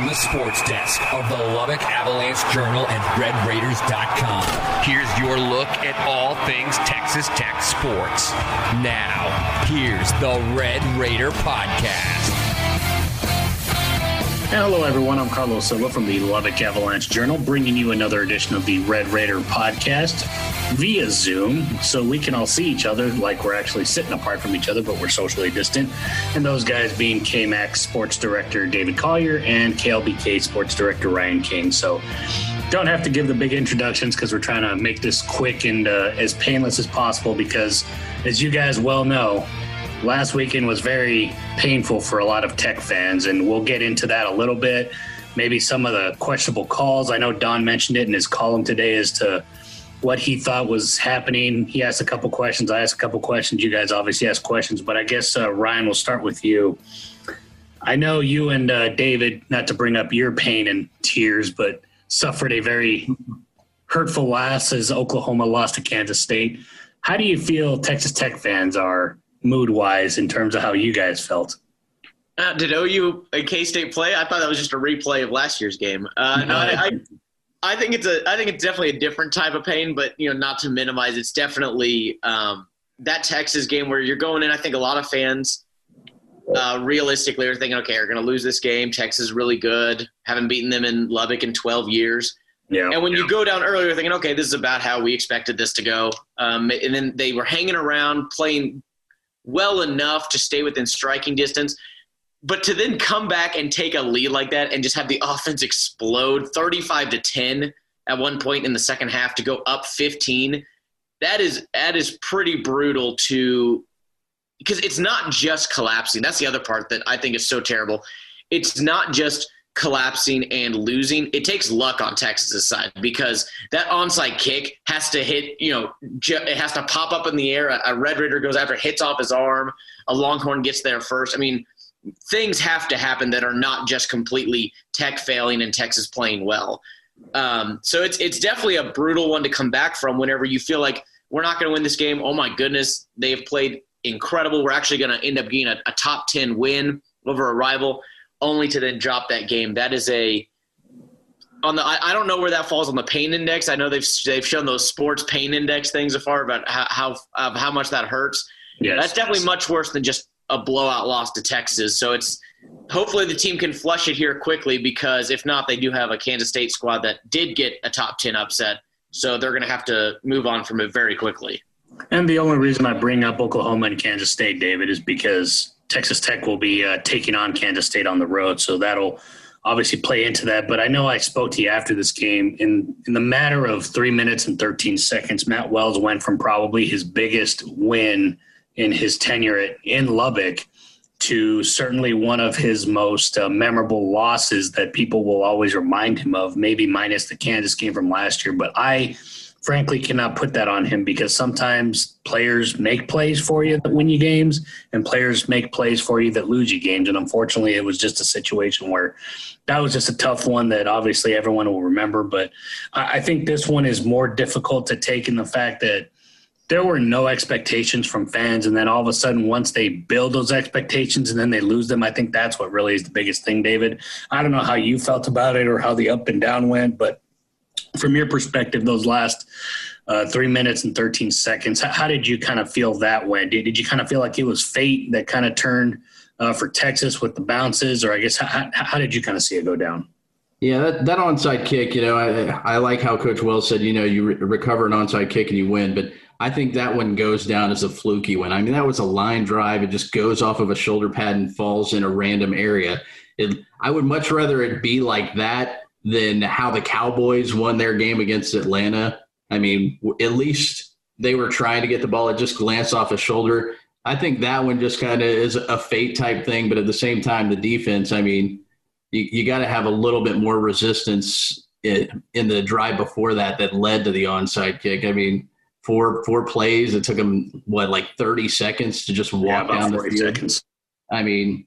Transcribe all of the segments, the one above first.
From the sports desk of the Lubbock Avalanche Journal and Red Raiders.com, here's your look at all things Texas Tech sports. Now, here's the Red Raider Podcast. Hello, everyone. I'm Carlos Silva from the Lubbock Avalanche Journal, bringing you another edition of the Red Raider Podcast via Zoom, so we can all see each other like we're actually sitting apart from each other, but we're socially distant. And those guys being KMAX Sports Director David Collier and KLBK Sports Director Ryan King. So don't have to give the big introductions because we're trying to make this quick and as painless as possible because, as you guys well know, last weekend was very painful for a lot of Tech fans, and we'll get into that a little bit. Maybe some of the questionable calls. I know Don mentioned it in his column today as to what he thought was happening. He asked a couple questions. I asked a couple questions. You guys obviously asked questions, but I guess, Ryan, we'll start with you. I know you and David, not to bring up your pain and tears, but suffered a very hurtful loss as Oklahoma lost to Kansas State. How do you feel Texas Tech fans are mood-wise in terms of how you guys felt? Did OU and K-State play? I thought that was just a replay of last year's game. No, I think it's a. I think it's definitely a different type of pain, but you know, not to minimize, it's definitely that Texas game where you're going in. I think a lot of fans realistically are thinking, okay, we're going to lose this game. Texas is really good. Haven't beaten them in Lubbock in 12 years. Yeah. And when you go down earlier, thinking, okay, this is about how we expected this to go. And then they were hanging around playing well enough to stay within striking distance, but to then come back and take a lead like that and just have the offense explode 35-10 at one point in the second half to go up 15, that is pretty brutal to – because it's not just collapsing. That's the other part that I think is so terrible. It's not just collapsing and losing. It takes luck on Texas's side because that onside kick has to hit, you know, it has to pop up in the air. A Red Raider goes after it, hits off his arm. A Longhorn gets there first. I mean, things have to happen that are not just completely Tech failing and Texas playing well. So it's definitely a brutal one to come back from whenever you feel like we're not going to win this game. Oh, my goodness, they've played incredible. We're actually going to end up getting a top 10 win over a rival, only to then drop that game. That is I don't know where that falls on the pain index. I know they've shown those sports pain index things afar about how much that hurts. Yes, that's definitely much worse than just a blowout loss to Texas. So it's hopefully the team can flush it here quickly because if not, they do have a Kansas State squad that did get a top 10 upset. So they're going to have to move on from it very quickly. And the only reason I bring up Oklahoma and Kansas State, David, is because Texas Tech will be taking on Kansas State on the road, so that'll obviously play into that. But I know I spoke to you after this game. In the matter of 3 minutes and 13 seconds, Matt Wells went from probably his biggest win in his tenure in Lubbock to certainly one of his most memorable losses that people will always remind him of, maybe minus the Kansas game from last year. But I frankly cannot put that on him because sometimes players make plays for you that win you games and players make plays for you that lose you games. And unfortunately, it was just a situation where that was just a tough one that obviously everyone will remember. But I think this one is more difficult to take in the fact that there were no expectations from fans. And then all of a sudden, once they build those expectations and then they lose them, I think that's what really is the biggest thing, David. I don't know how you felt about it or how the up and down went, but from your perspective, those last 3 minutes and 13 seconds, how did you kind of feel that way? Did you kind of feel like it was fate that kind of turned for Texas with the bounces? Or I guess how did you kind of see it go down? Yeah, that onside kick, you know, I like how Coach Wells said, you know, you recover an onside kick and you win. But I think that one goes down as a fluky one. I mean, that was a line drive. It just goes off of a shoulder pad and falls in a random area. I would much rather it be like that than how the Cowboys won their game against Atlanta. I mean, at least they were trying to get the ball. It just glanced off his shoulder. I think that one just kind of is a fate type thing. But at the same time, the defense, I mean, you got to have a little bit more resistance in the drive before that led to the onside kick. I mean, four plays. It took them, like 30 seconds to just walk down the field. Seconds. I mean,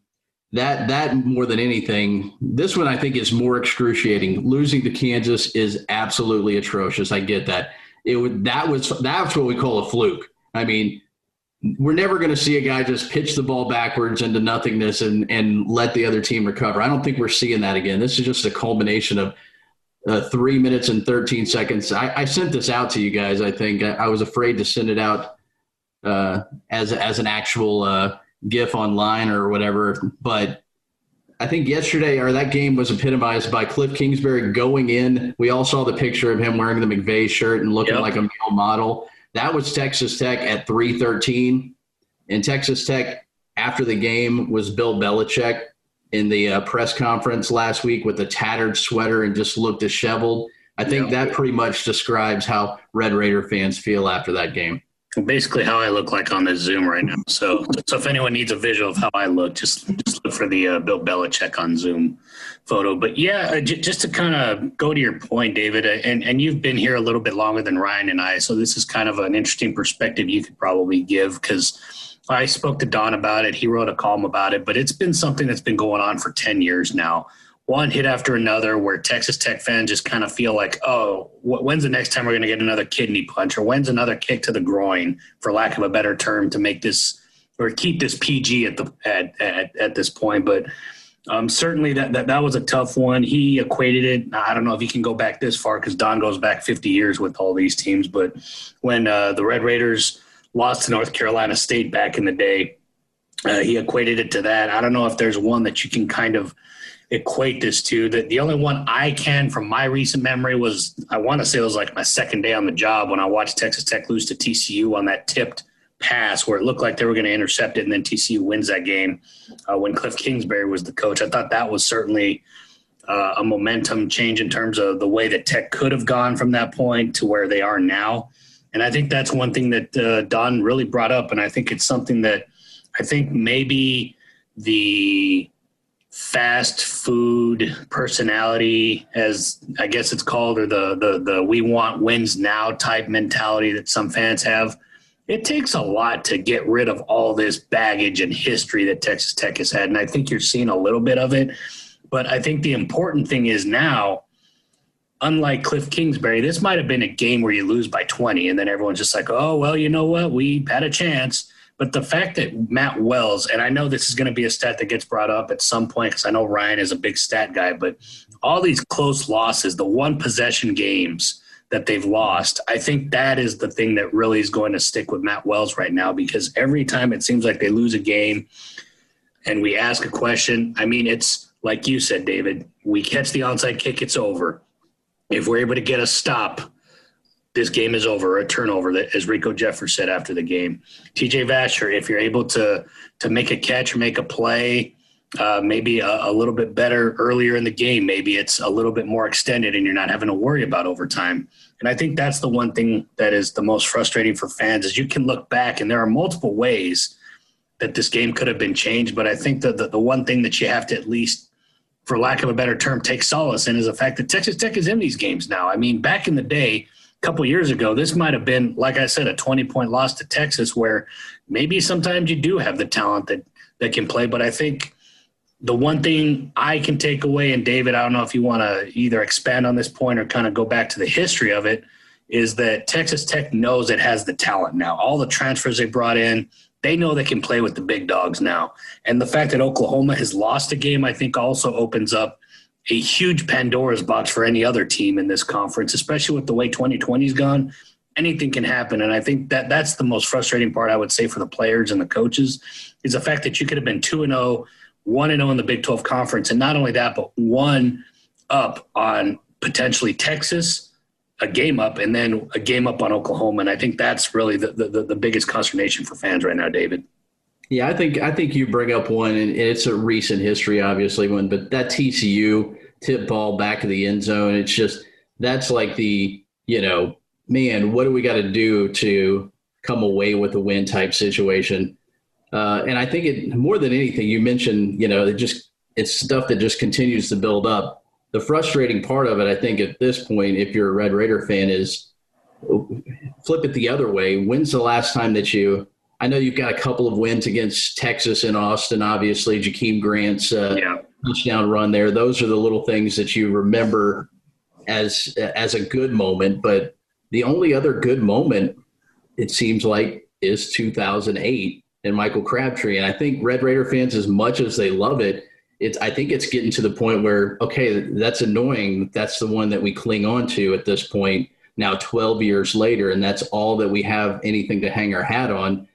That more than anything, this one I think is more excruciating. Losing to Kansas is absolutely atrocious. I get that. That's what we call a fluke. I mean, we're never going to see a guy just pitch the ball backwards into nothingness and let the other team recover. I don't think we're seeing that again. This is just a culmination of 3 minutes and 13 seconds. I sent this out to you guys. I think I was afraid to send it out as an actual GIF online or whatever. But I think yesterday or that game was epitomized by Cliff Kingsbury going in. We all saw the picture of him wearing the McVay shirt and looking like a male model. That was Texas Tech at 3:13, and Texas Tech after the game was Bill Belichick in the press conference last week with a tattered sweater and just looked disheveled. I think that pretty much describes how Red Raider fans feel after that game. Basically how I look like on this Zoom right now. So if anyone needs a visual of how I look, just look for the Bill Belichick on Zoom photo. But yeah, just to kind of go to your point, David, and you've been here a little bit longer than Ryan and I, so this is kind of an interesting perspective you could probably give, because I spoke to Don about it. He wrote a column about it, but it's been something that's been going on for 10 years now. One hit after another where Texas Tech fans just kind of feel like, oh, when's the next time we're going to get another kidney punch, or when's another kick to the groin, for lack of a better term, to make this or keep this PG at this point. But certainly that was a tough one. He equated it. I don't know if he can go back this far, because Don goes back 50 years with all these teams. But when the Red Raiders lost to North Carolina State back in the day, he equated it to that. I don't know if there's one that you can kind of equate this to. That the only one I can from my recent memory was, I want to say it was like my second day on the job when I watched Texas Tech lose to TCU on that tipped pass where it looked like they were going to intercept it, and then TCU wins that game when Cliff Kingsbury was the coach. I thought that was certainly a momentum change in terms of the way that Tech could have gone from that point to where they are now. And I think that's one thing that Don really brought up, and I think it's something that I think maybe the fast food personality, as I guess it's called, or the we want wins now type mentality that some fans have. It takes a lot to get rid of all this baggage and history that Texas Tech has had, and I think you're seeing a little bit of it. But I think the important thing is now, unlike Cliff Kingsbury, this might have been a game where you lose by 20 and then everyone's just like, oh, well, you know what, we had a chance. But the fact that Matt Wells, and I know this is going to be a stat that gets brought up at some point because I know Ryan is a big stat guy, but all these close losses, the one possession games that they've lost, I think that is the thing that really is going to stick with Matt Wells right now, because every time it seems like they lose a game and we ask a question, I mean, it's like you said, David, we catch the onside kick, it's over. If we're able to get a stop, this game is over, a turnover, that, as Rico Jeffers said after the game. TJ Vasher, if you're able to make a catch or make a play, maybe a little bit better earlier in the game, maybe it's a little bit more extended and you're not having to worry about overtime. And I think that's the one thing that is the most frustrating for fans, is you can look back and there are multiple ways that this game could have been changed. But I think that the one thing that you have to at least, for lack of a better term, take solace in is the fact that Texas Tech is in these games now. I mean, back in the day, couple years ago, this might have been, like I said, a 20-point loss to Texas, where maybe sometimes you do have the talent that can play. But I think the one thing I can take away, and David, I don't know if you want to either expand on this point or kind of go back to the history of it, is that Texas Tech knows it has the talent now. All the transfers they brought in, they know they can play with the big dogs now. And the fact that Oklahoma has lost a game, I think, also opens up a huge Pandora's box for any other team in this conference, especially with the way 2020's gone. Anything can happen. And I think that that's the most frustrating part, I would say, for the players and the coaches, is the fact that you could have been 2-0, 1-0 in the Big 12 Conference. And not only that, but one up on potentially Texas, a game up, and then a game up on Oklahoma. And I think that's really the biggest consternation for fans right now, David. Yeah, I think you bring up one, and it's a recent history, obviously, one, but that TCU tip ball back of the end zone, it's just, that's like the, you know, man, what do we got to do to come away with a win type situation? And I think it, more than anything, you mentioned, you know, it's stuff that just continues to build up. The frustrating part of it, I think at this point, if you're a Red Raider fan, is flip it the other way. When's the last time that you, I know you've got a couple of wins against Texas and Austin, obviously, Jakeem Grant's touchdown run there. Those are the little things that you remember as a good moment. But the only other good moment, it seems like, is 2008 and Michael Crabtree. And I think Red Raider fans, as much as they love it, I think it's getting to the point where, okay, that's annoying. That's the one that we cling on to at this point now, 12 years later. And that's all that we have anything to hang our hat on.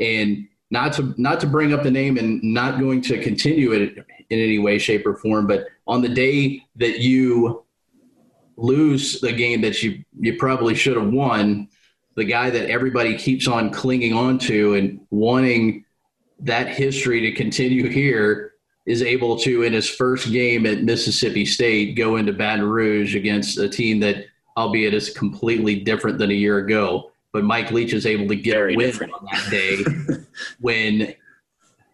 And not to bring up the name and not going to continue it in any way, shape or form, but on the day that you lose the game that you probably should have won, the guy that everybody keeps on clinging on to and wanting that history to continue here is able to, in his first game at Mississippi State, go into Baton Rouge against a team that, albeit is completely different than a year ago, but Mike Leach is able to get a win on that day when,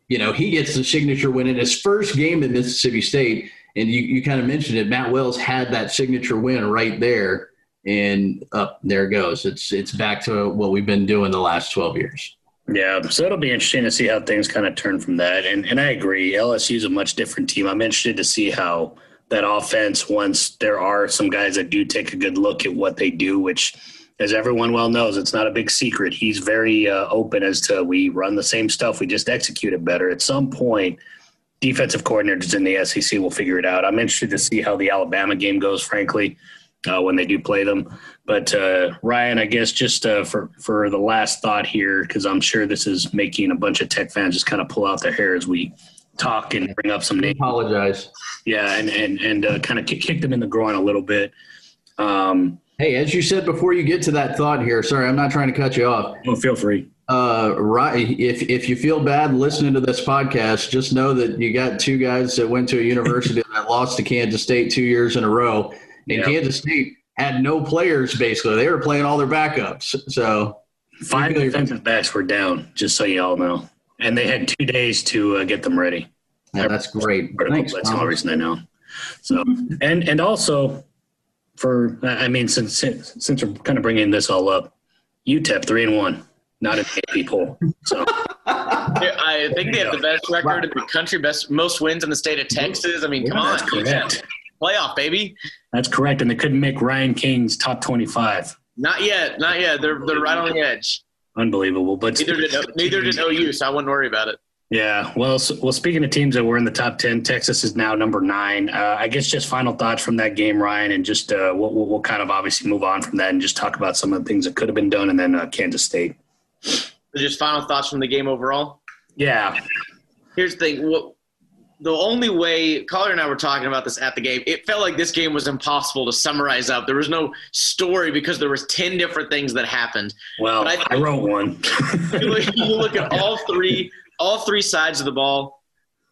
you know, he gets the signature win in his first game at Mississippi State. And you kind of mentioned it, Matt Wells had that signature win right there, and up there it goes. It's back to what we've been doing the last 12 years. Yeah, so it'll be interesting to see how things kind of turn from that. And I agree, LSU is a much different team. I'm interested to see how that offense, once there are some guys that do take a good look at what they do, which, as everyone well knows, it's not a big secret. He's very open as to we run the same stuff, we just execute it better. At some point, defensive coordinators in the SEC will figure it out. I'm interested to see how the Alabama game goes, frankly, when they do play them. But Ryan, I guess just for the last thought here, because I'm sure this is making a bunch of Tech fans just kind of pull out their hair as we talk and bring up some names. I apologize. Yeah, and kind of kick them in the groin a little bit. Hey, as you said before you get to that thought here, sorry, I'm not trying to cut you off. No, feel free. Right, if you feel bad listening to this podcast, just know that you got two guys that went to a university that lost to Kansas State 2 years in a row. And Kansas State had no players, basically. They were playing all their backups. So 5 defensive backs were down, just so you all know. And they had 2 days to get them ready. Yeah, that's great. Thanks, that's the only reason I know. So, and also, since we're kind of bringing this all up, UTEP 3-1, not an AP poll. So. Yeah, I think they have the best record in the country, most wins in the state of Texas. I mean, come on, UTEP. Playoff, baby. That's correct, and they couldn't make Ryan King's top 25. Not yet. They're right on the edge. Unbelievable. But neither did OU, so I wouldn't worry about it. Yeah. Well, speaking of teams that were in the top 10, Texas is now number 9. I guess just final thoughts from that game, Ryan, and just we'll kind of obviously move on from that and just talk about some of the things that could have been done, and then Kansas State. Just final thoughts from the game overall? Yeah. Here's the thing. The only way – Collier and I were talking about this at the game. It felt like this game was impossible to summarize up. There was no story because there was 10 different things that happened. Well, I wrote one. You look at all three sides of the ball.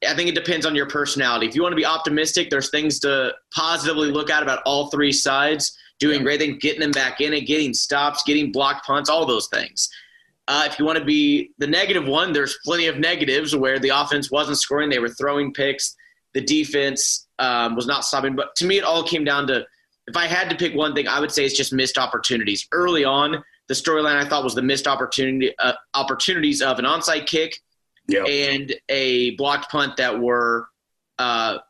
I think it depends on your personality. If you want to be optimistic, there's things to positively look at about all three sides, doing great things, getting them back in it, getting stops, getting blocked punts, all those things. If you want to be the negative one, there's plenty of negatives where the offense wasn't scoring. They were throwing picks. The defense was not stopping. But to me, it all came down to, if I had to pick one thing, I would say it's just missed opportunities. Early on, the storyline I thought was the missed opportunities of an onside kick and a blocked punt that were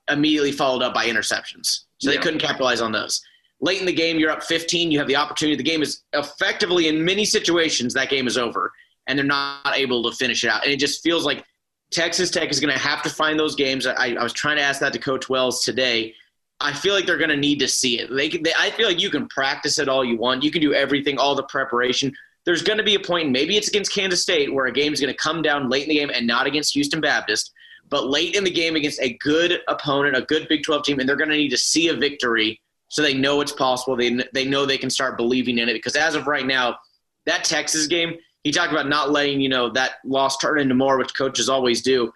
immediately followed up by interceptions. So they couldn't capitalize on those. Late in the game, you're up 15. You have the opportunity. The game is effectively, in many situations, that game is over, and they're not able to finish it out. And it just feels like Texas Tech is going to have to find those games. I was trying to ask that to Coach Wells today. I feel like they're going to need to see it. I feel like you can practice it all you want. You can do everything, all the preparation. There's going to be a point, and maybe it's against Kansas State, where a game is going to come down late in the game, and not against Houston Baptist, but late in the game against a good opponent, a good Big 12 team, and they're going to need to see a victory so they know it's possible. They know they can start believing in it, because as of right now, that Texas game, he talked about not letting, that loss turn into more, which coaches always do.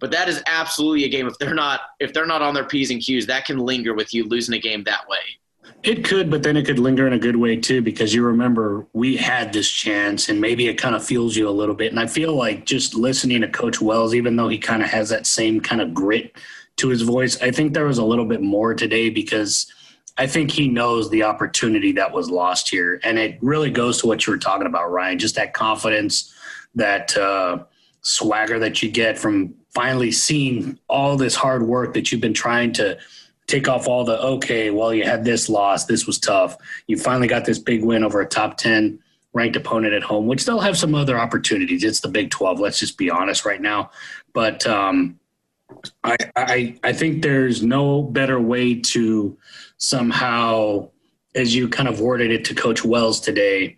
But that is absolutely a game. If they're not on their P's and Q's, that can linger with you losing a game that way. It could, but then it could linger in a good way too, because you remember we had this chance, and maybe it kind of fuels you a little bit. And I feel like just listening to Coach Wells, even though he kind of has that same kind of grit to his voice, I think there was a little bit more today, because I think he knows the opportunity that was lost here. And it really goes to what you were talking about, Ryan, just that confidence, that swagger that you get from finally seeing all this hard work that you've been trying to take off all the, you had this loss, this was tough. You finally got this big win over a top 10 ranked opponent at home, which they'll have some other opportunities. It's the Big 12. Let's just be honest right now. But I think there's no better way to somehow, as you kind of worded it to Coach Wells today,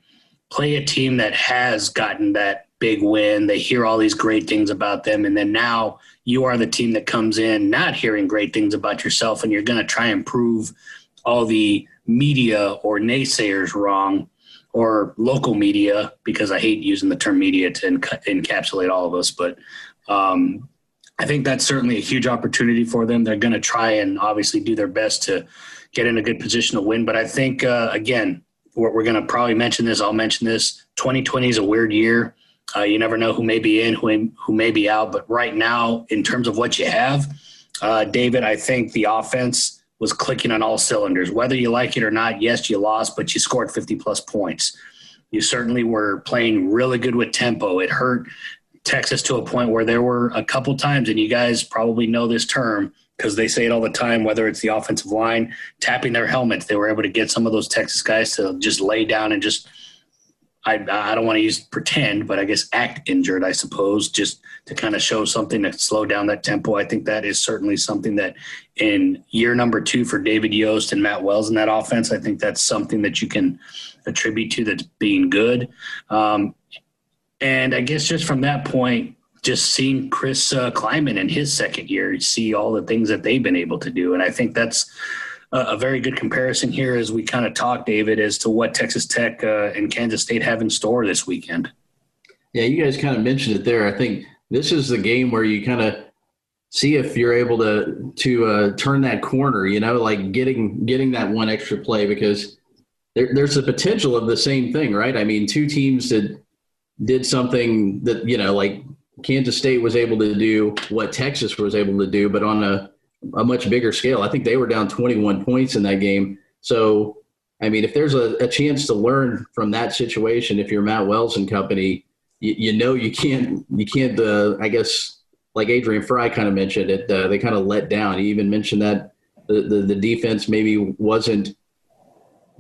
play a team that has gotten that big win. They hear all these great things about them. And then now you are the team that comes in not hearing great things about yourself, and you're going to try and prove all the media or naysayers wrong, or local media, because I hate using the term media to encapsulate all of us. But I think that's certainly a huge opportunity for them. They're going to try and obviously do their best to get in a good position to win. But I think, again, we're going to probably mention this. I'll mention this. 2020 is a weird year. You never know who may be in, who may be out. But right now, in terms of what you have, David, I think the offense was clicking on all cylinders. Whether you like it or not, yes, you lost, but you scored 50-plus points. You certainly were playing really good with tempo. It hurt Texas to a point where there were a couple times, and you guys probably know this term because they say it all the time, whether it's the offensive line tapping their helmets, they were able to get some of those Texas guys to just lay down and just, I don't want to use pretend, but I guess act injured, I suppose, just to kind of show something to slow down that tempo. I think that is certainly something that in year number two for David Yost and Matt Wells in that offense, I think that's something that you can attribute to that's being good. And I guess just from that point, just seeing Chris Kleiman in his second year, you see all the things that they've been able to do. And I think that's a very good comparison here as we kind of talk, David, as to what Texas Tech and Kansas State have in store this weekend. Yeah, you guys kind of mentioned it there. I think this is the game where you kind of see if you're able to turn that corner, you know, like getting that one extra play, because there's the potential of the same thing, right? I mean, two teams that – did something that, you know, like Kansas State was able to do what Texas was able to do, but on a much bigger scale. I think they were down 21 points in that game. So, I mean, if there's a chance to learn from that situation, if you're Matt Wells and company, you know, you can't, I guess, like Adrian Fry kind of mentioned it, they kind of let down. He even mentioned that the defense maybe wasn't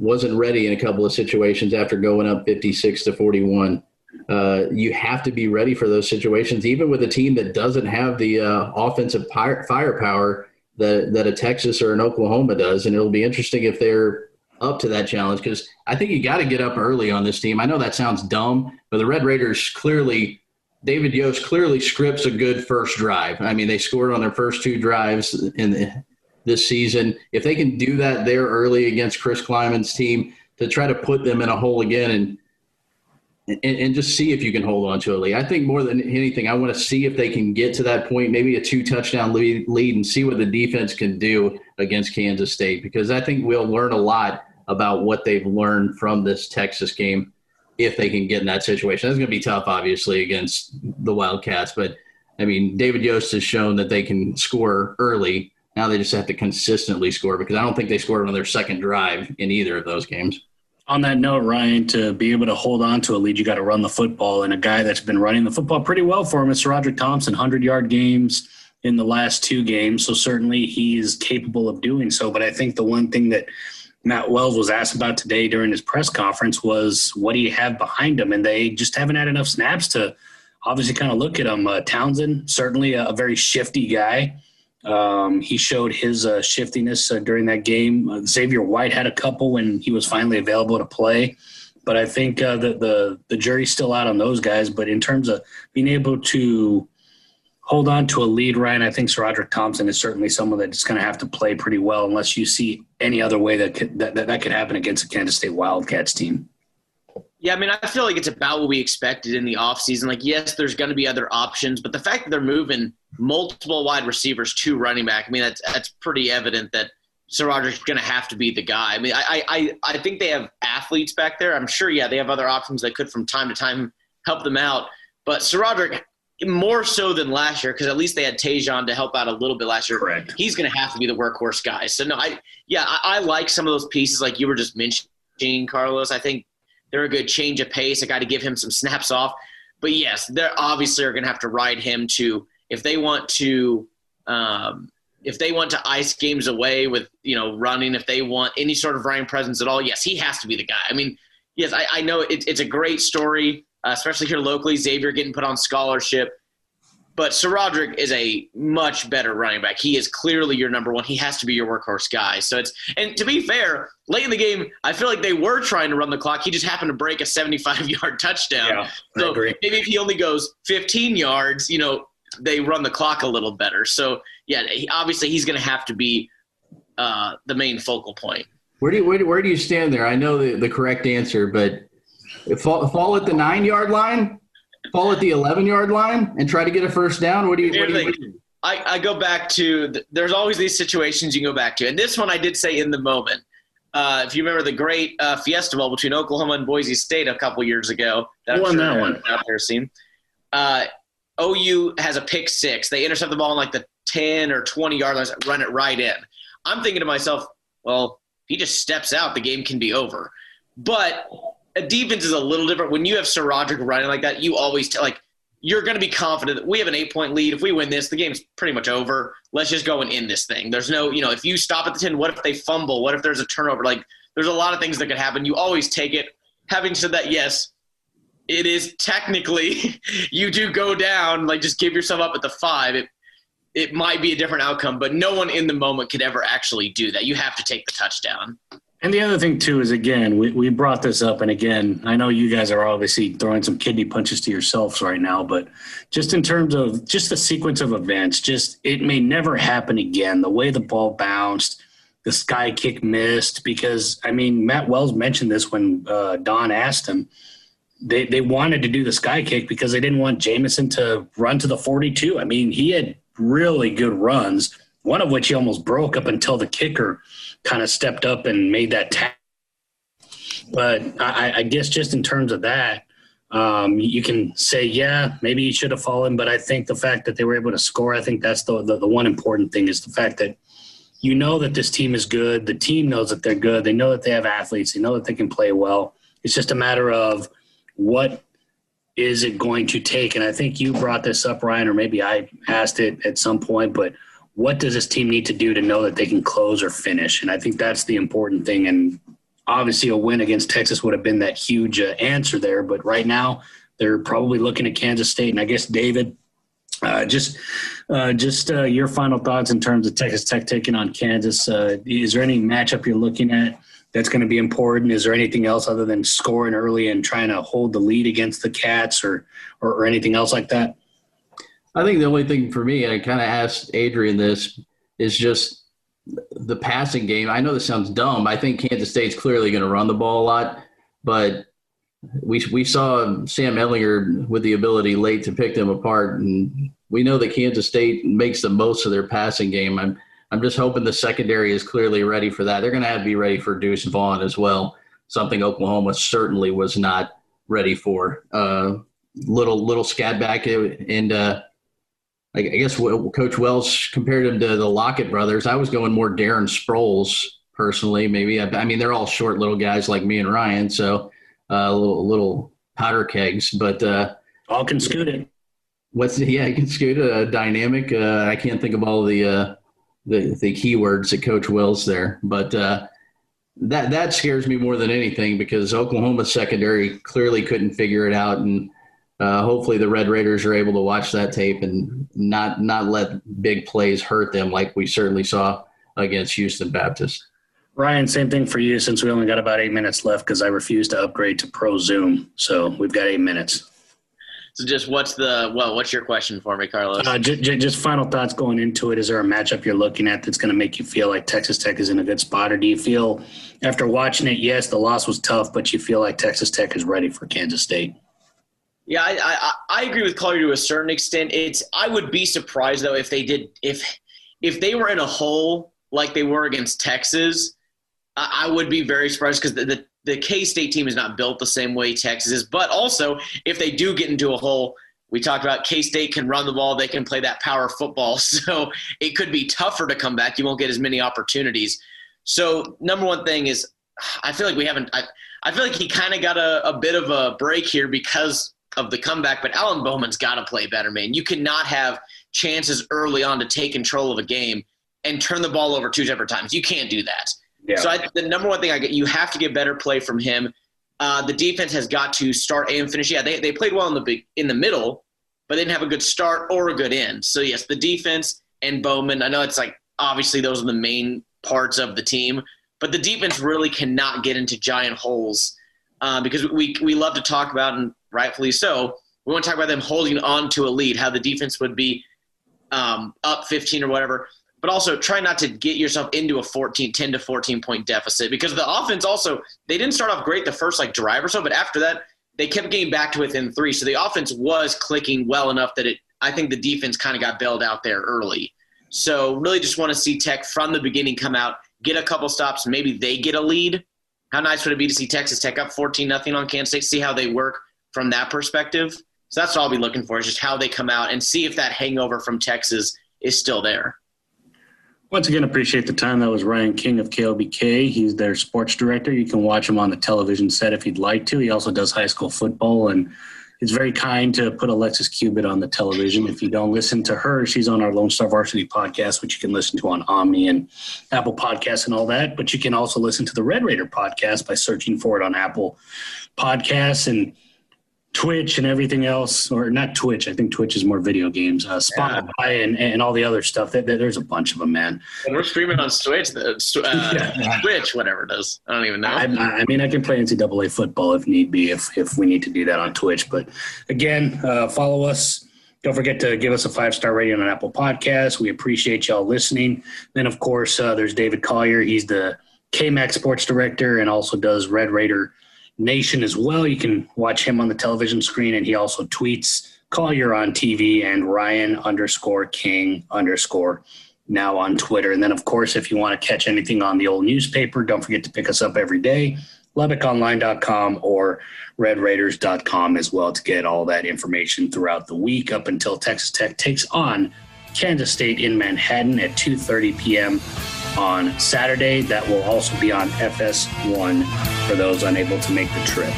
ready in a couple of situations after going up 56-41. You have to be ready for those situations, even with a team that doesn't have the offensive firepower that a Texas or an Oklahoma does. And it'll be interesting if they're up to that challenge, because I think you got to get up early on this team. I know that sounds dumb, but the Red Raiders David Yost clearly scripts a good first drive. I mean, they scored on their first two drives this season. If they can do that there early against Chris Kleiman's team to try to put them in a hole again and just see if you can hold on to a lead. I think more than anything, I want to see if they can get to that point, maybe a 2-touchdown lead, and see what the defense can do against Kansas State, because I think we'll learn a lot about what they've learned from this Texas game if they can get in that situation. That's going to be tough, obviously, against the Wildcats. But, I mean, David Yost has shown that they can score early. Now they just have to consistently score, because I don't think they scored on their second drive in either of those games. On that note, Ryan, to be able to hold on to a lead, you got to run the football. And a guy that's been running the football pretty well for him is Sir Roderick Thompson, 100-yard games in the last two games. So certainly he is capable of doing so. But I think the one thing that Matt Wells was asked about today during his press conference was, what do you have behind him? And they just haven't had enough snaps to obviously kind of look at him. Townsend, certainly a very shifty guy. He showed his shiftiness during that game. Xavier White had a couple when he was finally available to play. But I think the jury's still out on those guys. But in terms of being able to hold on to a lead, Ryan, I think Sir Roderick Thompson is certainly someone that's going to have to play pretty well, unless you see any other way that could happen against the Kansas State Wildcats team. Yeah, I mean, I feel like it's about what we expected in the offseason. Like, yes, there's going to be other options, but the fact that they're moving multiple wide receivers to running back, I mean, that's pretty evident that Sir Roderick's going to have to be the guy. I mean, I think they have athletes back there. I'm sure, yeah, they have other options that could from time to time help them out. But Sir Roderick, more so than last year, because at least they had Tajon to help out a little bit last year. Correct. He's going to have to be the workhorse guy. So, no, I like some of those pieces like you were just mentioning, Carlos. I think they're a good change of pace. I got to give him some snaps off. But, yes, they're obviously are going to have to ride him to – if they want to ice games away with, you know, running, if they want any sort of running presence at all, yes, he has to be the guy. I mean, yes, I know it's a great story, especially here locally, Xavier getting put on scholarship. But Sir Roderick is a much better running back. He is clearly your number one. He has to be your workhorse guy. So it's, and to be fair, late in the game, I feel like they were trying to run the clock. He just happened to break a 75-yard touchdown. Yeah, so maybe if he only goes 15 yards, you know, they run the clock a little better. So yeah, obviously he's going to have to be the main focal point. Where do you stand there? I know the correct answer, but fall at the 9-yard line. Fall at the 11-yard line and try to get a first down? What do you I go back to there's always these situations you can go back to. And this one I did say in the moment. If you remember the great Fiesta Bowl between Oklahoma and Boise State a couple years ago. That one. OU has a pick six. They intercept the ball on like the 10 or 20-yard lines, run it right in. I'm thinking to myself, well, if he just steps out, the game can be over. But – a defense is a little different. When you have Sir Roderick running like that, you always you're going to be confident that we have an 8-point lead. If we win this, the game's pretty much over. Let's just go and end this thing. There's no, if you stop at the 10, what if they fumble? What if there's a turnover? There's a lot of things that could happen. You always take it. Having said that, yes, it is technically you do go down, just give yourself up at the 5. It might be a different outcome, but no one in the moment could ever actually do that. You have to take the touchdown. And the other thing, too, is, again, we brought this up. And, again, I know you guys are obviously throwing some kidney punches to yourselves right now. But just in terms of just the sequence of events, it may never happen again. The way the ball bounced, the sky kick missed, because, Matt Wells mentioned this when Don asked him. They wanted to do the sky kick because they didn't want Jamison to run to the 42. He had really good runs, one of which he almost broke up until the kicker kind of stepped up and made that tackle. But I guess just in terms of that, you can say, yeah, maybe he should have fallen, but I think the fact that they were able to score, I think that's the one important thing is the fact that you know that this team is good. The team knows that they're good. They know that they have athletes. They know that they can play well. It's just a matter of what is it going to take. And I think you brought this up, Ryan, or maybe I asked it at some point, but what does this team need to do to know that they can close or finish? And I think that's the important thing. And obviously a win against Texas would have been that huge answer there. But right now they're probably looking at Kansas State. And I guess, David, just your final thoughts in terms of Texas Tech taking on Kansas. Is there any matchup you're looking at that's going to be important? Is there anything else other than scoring early and trying to hold the lead against the Cats or anything else like that? I think the only thing for me, and I kind of asked Adrian this, is just the passing game. I know this sounds dumb. I think Kansas State's clearly going to run the ball a lot, but we saw Sam Ehlinger with the ability late to pick them apart, and we know that Kansas State makes the most of their passing game. I'm just hoping the secondary is clearly ready for that. They're going to have to be ready for Deuce Vaughn as well, something Oklahoma certainly was not ready for. Little scat back and I guess Coach Welch compared him to the Lockett brothers. I was going more Darren Sproles personally. Maybe they're all short little guys like me and Ryan, so little powder kegs. But all can scoot it. I can scoot it. Dynamic. I can't think of all the keywords that Coach Welch there. But that scares me more than anything because Oklahoma secondary clearly couldn't figure it out and. Hopefully the Red Raiders are able to watch that tape and not let big plays hurt them like we certainly saw against Houston Baptist. Ryan, same thing for you since we only got about 8 minutes left because I refuse to upgrade to Pro Zoom. So we've got 8 minutes. So just what's your question for me, Carlos? Just final thoughts going into it. Is there a matchup you're looking at that's going to make you feel like Texas Tech is in a good spot? Or do you feel after watching it, yes, the loss was tough, but you feel like Texas Tech is ready for Kansas State? Yeah, I agree with Collier to a certain extent. I would be surprised though if they did if they were in a hole like they were against Texas. I would be very surprised because the K-State team is not built the same way Texas is. But also, if they do get into a hole, we talked about K-State can run the ball, they can play that power football, so it could be tougher to come back. You won't get as many opportunities. So number one thing is, I feel like we haven't. I feel like he kind of got a bit of a break here because of the comeback, but Alan Bowman's got to play better, man. You cannot have chances early on to take control of a game and turn the ball over two separate times. You can't do that. Yeah. So the number one thing you have to get better play from him. The defense has got to start and finish. Yeah, they played well in the middle, but they didn't have a good start or a good end. So, yes, the defense and Bowman, I know it's like obviously those are the main parts of the team, but the defense really cannot get into giant holes because we love to talk about, and rightfully so, we want to talk about them holding on to a lead, how the defense would be up 15 or whatever. But also try not to get yourself into a 10 to 14-point deficit, because the offense also, they didn't start off great the first drive or so, but after that they kept getting back to within three. So the offense was clicking well enough that I think the defense kind of got bailed out there early. So really just want to see Tech from the beginning come out, get a couple stops, maybe they get a lead. How nice would it be to see Texas Tech up 14-0 on Kansas State, see how they work from that perspective. So that's what I'll be looking for, is just how they come out and see if that hangover from Texas is still there. Once again, appreciate the time. That was Ryan King of KLBK. He's their sports director. You can watch him on the television set if you'd like to. He also does high school football, and he's very kind to put Alexis Cubit on the television. If you don't listen to her, she's on our Lone Star Varsity podcast, which you can listen to on Omni and Apple Podcasts and all that. But you can also listen to the Red Raider podcast by searching for it on Apple Podcasts and Twitch and everything else, or not Twitch. I think Twitch is more video games. Spotify, yeah. and all the other stuff. There's a bunch of them, man. And we're streaming on Twitch, Twitch, whatever it is. I don't even know. I mean, I can play NCAA football if need be, if we need to do that on Twitch. But again, follow us. Don't forget to give us a 5-star rating on Apple Podcasts. We appreciate y'all listening. Then, of course, there's David Collier. He's the KMAC sports director and also does Red Raider Nation as well. You can watch him on the television screen, and he also tweets Collier on TV and Ryan_King_now on Twitter. And then, of course, if you want to catch anything on the old newspaper, don't forget to pick us up every day, LubbockOnline.com or RedRaiders.com as well, to get all that information throughout the week up until Texas Tech takes on Kansas State in Manhattan at 2:30 p.m. on Saturday. That will also be on FS1 for those unable to make the trip.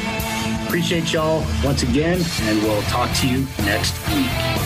Appreciate y'all once again, and we'll talk to you next week.